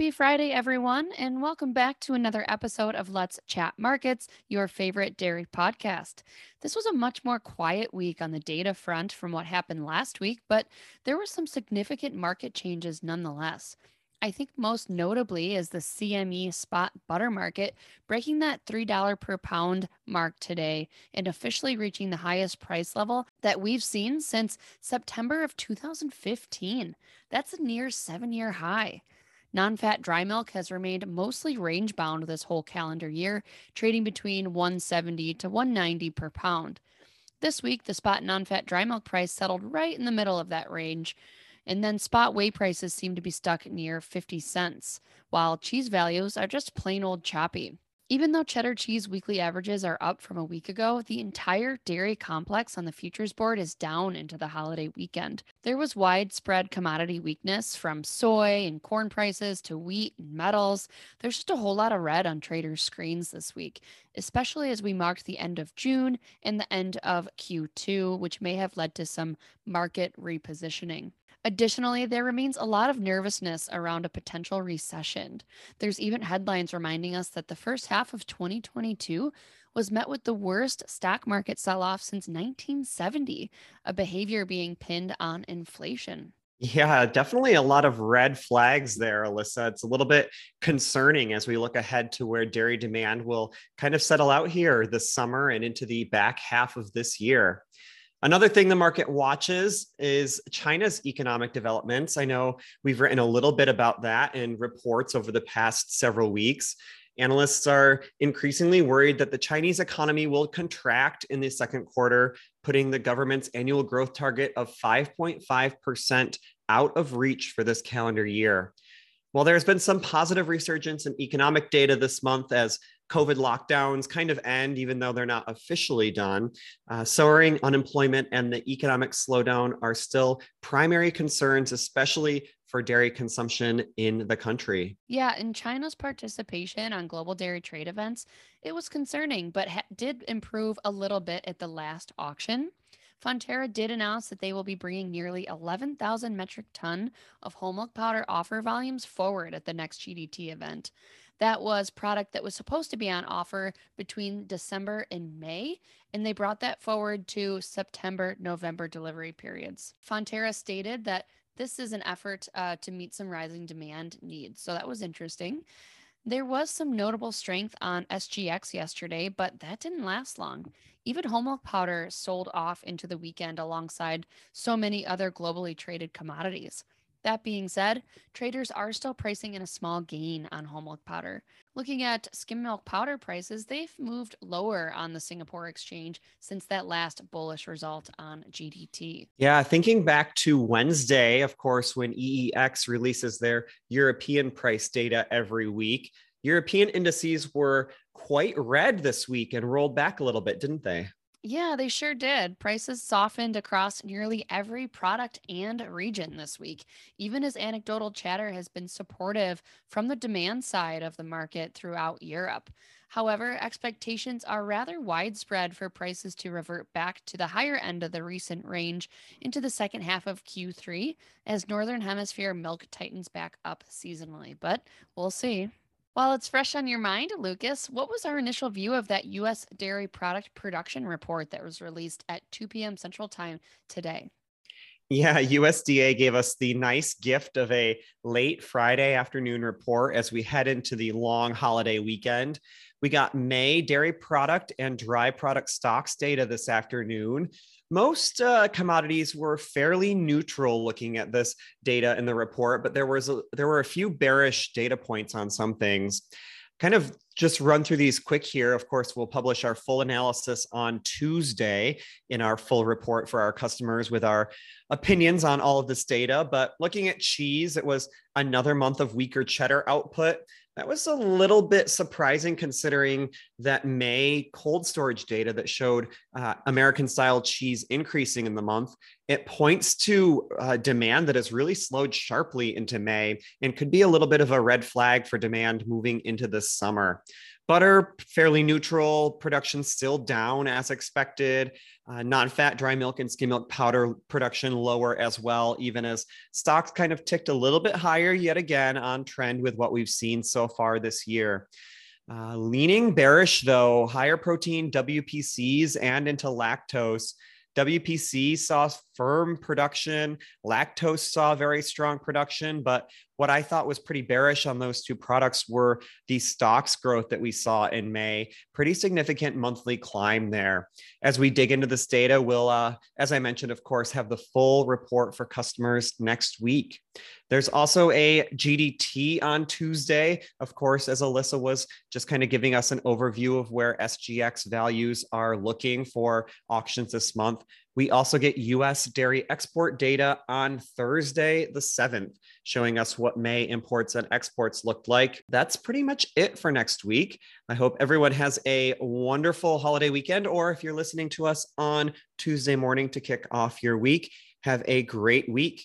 Happy Friday, everyone, and welcome back to another episode of Let's Chat Markets, your favorite dairy podcast. This was a much more quiet week on the data front from what happened last week, but there were some significant market changes nonetheless. I think most notably is the CME spot butter market breaking that $3 per pound mark today and officially reaching the highest price level that we've seen since September of 2015. That's a near 7-year high. Non-fat dry milk has remained mostly range-bound this whole calendar year, trading between $170 to $190 per pound. This week, the spot non-fat dry milk price settled right in the middle of that range. And then spot whey prices seem to be stuck near 50 cents, while cheese values are just plain old choppy. Even though cheddar cheese weekly averages are up from a week ago, the entire dairy complex on the futures board is down into the holiday weekend. There was widespread commodity weakness from soy and corn prices to wheat and metals. There's just a whole lot of red on traders' screens this week, especially as we marked the end of June and the end of Q2, which may have led to some market repositioning. Additionally, there remains a lot of nervousness around a potential recession. There's even headlines reminding us that the first half of 2022 was met with the worst stock market sell-off since 1970, a behavior being pinned on inflation. Yeah, definitely a lot of red flags there, Alyssa. It's a little bit concerning as we look ahead to where dairy demand will kind of settle out here this summer and into the back half of this year. Another thing the market watches is China's economic developments. I know we've written a little bit about that in reports over the past several weeks. Analysts are increasingly worried that the Chinese economy will contract in the second quarter, putting the government's annual growth target of 5.5% out of reach for this calendar year. While there's been some positive resurgence in economic data this month as COVID lockdowns kind of end, even though they're not officially done, soaring unemployment and the economic slowdown are still primary concerns, especially for dairy consumption in the country. Yeah, and China's participation on global dairy trade events, it was concerning, but did improve a little bit at the last auction. Fonterra did announce that they will be bringing nearly 11,000 metric ton of whole milk powder offer volumes forward at the next GDT event. That was product that was supposed to be on offer between December and May, and they brought that forward to September-November delivery periods. Fonterra stated that this is an effort to meet some rising demand needs, so that was interesting. There was some notable strength on SGX yesterday, but that didn't last long. Even whole milk powder sold off into the weekend alongside so many other globally traded commodities. That being said, traders are still pricing in a small gain on whole milk powder. Looking at skim milk powder prices, they've moved lower on the Singapore exchange since that last bullish result on GDT. Yeah, thinking back to Wednesday, of course, when EEX releases their European price data every week, European indices were quite red this week and rolled back a little bit, didn't they? Yeah, they sure did. Prices softened across nearly every product and region this week, even as anecdotal chatter has been supportive from the demand side of the market throughout Europe. However, expectations are rather widespread for prices to revert back to the higher end of the recent range into the second half of Q3 as Northern Hemisphere milk tightens back up seasonally, but we'll see. While it's fresh on your mind, Lucas, what was our initial view of that U.S. dairy product production report that was released at 2 p.m. Central Time today? Yeah, USDA gave us the nice gift of a late Friday afternoon report as we head into the long holiday weekend. We got May dairy product and dry product stocks data this afternoon. Most commodities were fairly neutral looking at this data in the report, but there were a few bearish data points on some things. Kind of just run through these quick here. Of course, we'll publish our full analysis on Tuesday in our full report for our customers with our opinions on all of this data. But looking at cheese, it was another month of weaker cheddar output. That was a little bit surprising considering that May cold storage data that showed American-style cheese increasing in the month. It points to demand that has really slowed sharply into May and could be a little bit of a red flag for demand moving into this summer. Butter, fairly neutral, production still down as expected. Non-fat dry milk and skim milk powder production lower as well, even as stocks kind of ticked a little bit higher yet again, on trend with what we've seen so far this year. Leaning bearish though, higher protein WPCs and into lactose. WPC saw firm production, lactose saw very strong production, but what I thought was pretty bearish on those two products were the stocks growth that we saw in May. Pretty significant monthly climb there. As we dig into this data, we'll, as I mentioned, of course, have the full report for customers next week. There's also a GDT on Tuesday, of course, as Alyssa was just kind of giving us an overview of where SGX values are looking for auctions this month. We also get U.S. dairy export data on Thursday, the 7th, showing us what May imports and exports looked like. That's pretty much it for next week. I hope everyone has a wonderful holiday weekend, or if you're listening to us on Tuesday morning to kick off your week, have a great week.